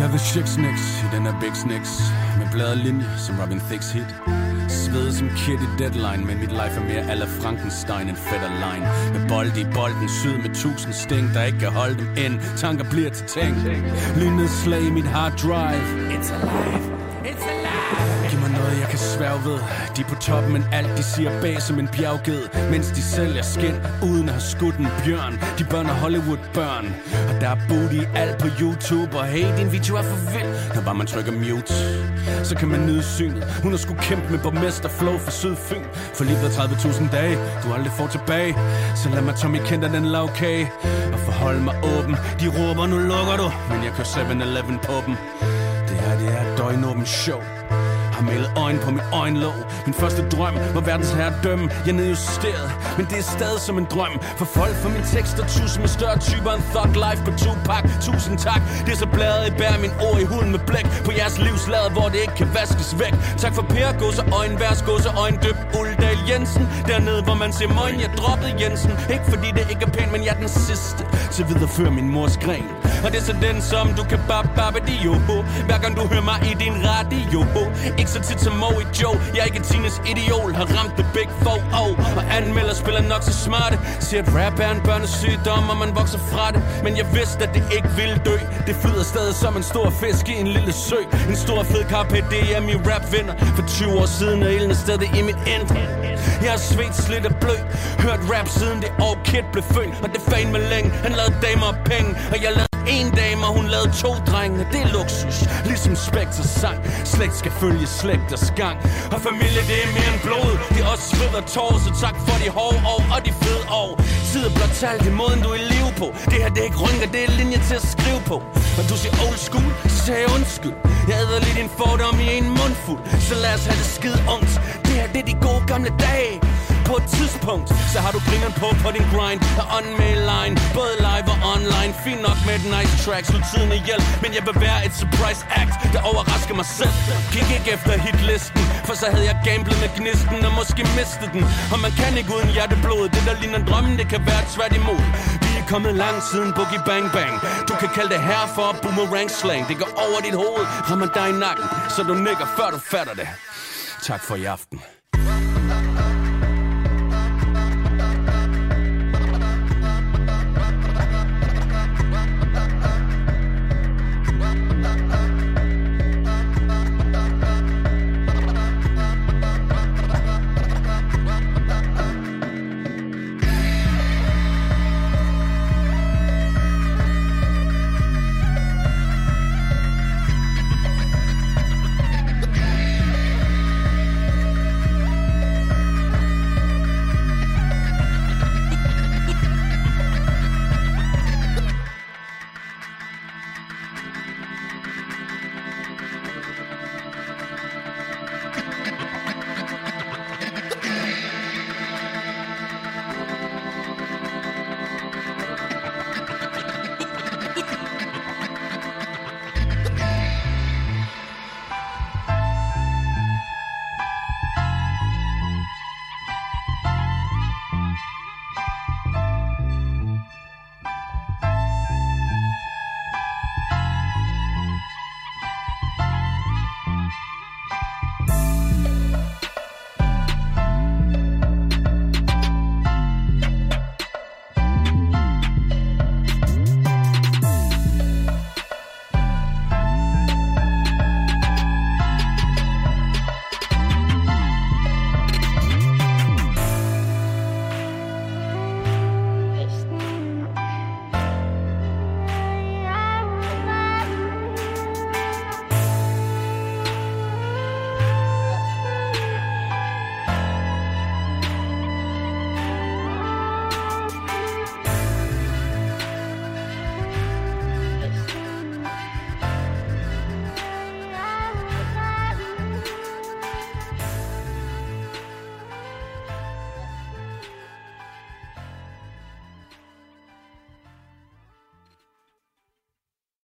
Jeg ved chicksnicks i den her big snicks, med blade linje som Robin Thicks hit. Svede som kid i Deadline, men mit life er mere a la Frankenstein end Fetterlein. Med bold i bolden, syd med tusind sting, der ikke kan holde dem ind. Tanker bliver til ting. Lige nedslag i mit hard drive. It's alive. It's alive. Giv mig noget, jeg kan sværge ved. De er på toppen, men alt de siger bag som en bjergged. Mens de sælger skin, uden at have skudt en bjørn. De børn er Hollywood-børn. Og der er booty alt på YouTube. Og hey, din video er for vild. Når bare man trykker mute, så kan man nyde synet. Hun har sgu kæmpe med borgmester Flow for Sydfyn. For lige ved tredive tusind dage, du aldrig får tilbage. Så lad mig Tommy Kenter den lavkage og forholde mig åben. De råber, nu lukker du, men jeg kører syv-eleven på dem. Det her, det er et døgnåbent show. Har malet øjne på mit øjenlåg. Min første drøm var verdens herredømme. Jeg nedjusteret, men det er stadig som en drøm. For folk for min tekster tusind med større typer end Thug Life på Tupac. Tusind tak, det er så bladet i bær. Min ord i huden med blæk på jeres livslader, hvor det ikke kan vaskes væk. Tak for Per, gås og øjenværs, gås og øjendøb Uldal Jensen. Dernede hvor man ser møgen, jeg droppede Jensen. Ikke fordi det ikke er pænt, men jeg er den sidste til videreføre min mors gren. Og det er så den som du kan bab-babadi-jo. Hver gang du hører mig i din radio. Ikke så tit som Moe i Joe. Jeg er ikke Tines idiol. Har ramt the big four oh. Og anmelder spiller nok så smarte. Siger at rap er en børnesygdom, og man vokser fra det. Men jeg vidste at det ikke ville dø. Det flyder stadig som en stor fisk i en lille sø. En stor fed carpe diem i rap vinder. For tyve år siden er ilden stadig i mit end. Jeg har svedt, slidt og blød. Hørt rap siden det år Kid blev født. Og det fan med længe. Han lavede damer og penge. Og jeg lavede en dame, og hun lavede to drenge. Det er luksus, ligesom Spectres sang. Slægt skal følge slægters gang. Og familie, det er mere end blod. Det er også sved og tårer, så tak for de hårde år og de fede år. Tid er blot talt i måden, du er i live på. Det her, det er ikke rynker, det er linje til at skrive på. Og du siger old school, så siger jeg undskyld. Jeg æder lige din fordom i en mundfuld. Så lad os have det skide ungt. Det her, det er de gode gamle dage. På et tidspunkt, så har du bringeren på på din grind. Og on mail line, både live og online. Fint nok med et nice track, slut tiden er hjælp. Men jeg vil være et surprise act, der overrasker mig selv. Kig ikke efter hitlisten, for så havde jeg gamblet med gnisten og måske mistet den. Og man kan ikke uden hjerteblodet. Det der ligner drømmen, det kan være tværtimod. Vi er kommet langt siden Boogie Bang Bang. Du kan kalde det herfor boomerang slang. Det går over dit hoved, rammer dig i nakken, så du nikker før du fatter det. Tak for i aften.